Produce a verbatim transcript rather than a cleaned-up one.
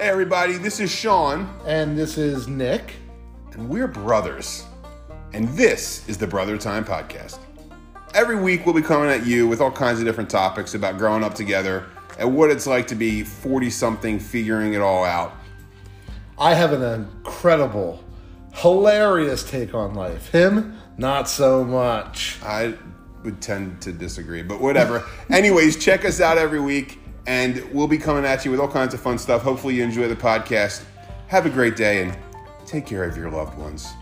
Hey everybody, this is Sean. And this is Nick. And we're brothers. And this is the Brother Time Podcast. Every week we'll be coming at you with all kinds of different topics about growing up together and what it's like to be forty-something figuring it all out. I have an incredible, hilarious take on life. Him, not so much. I would tend to disagree, but whatever. Anyways, check us out every week. And we'll be coming at you with all kinds of fun stuff. Hopefully you enjoy the podcast. Have a great day and take care of your loved ones.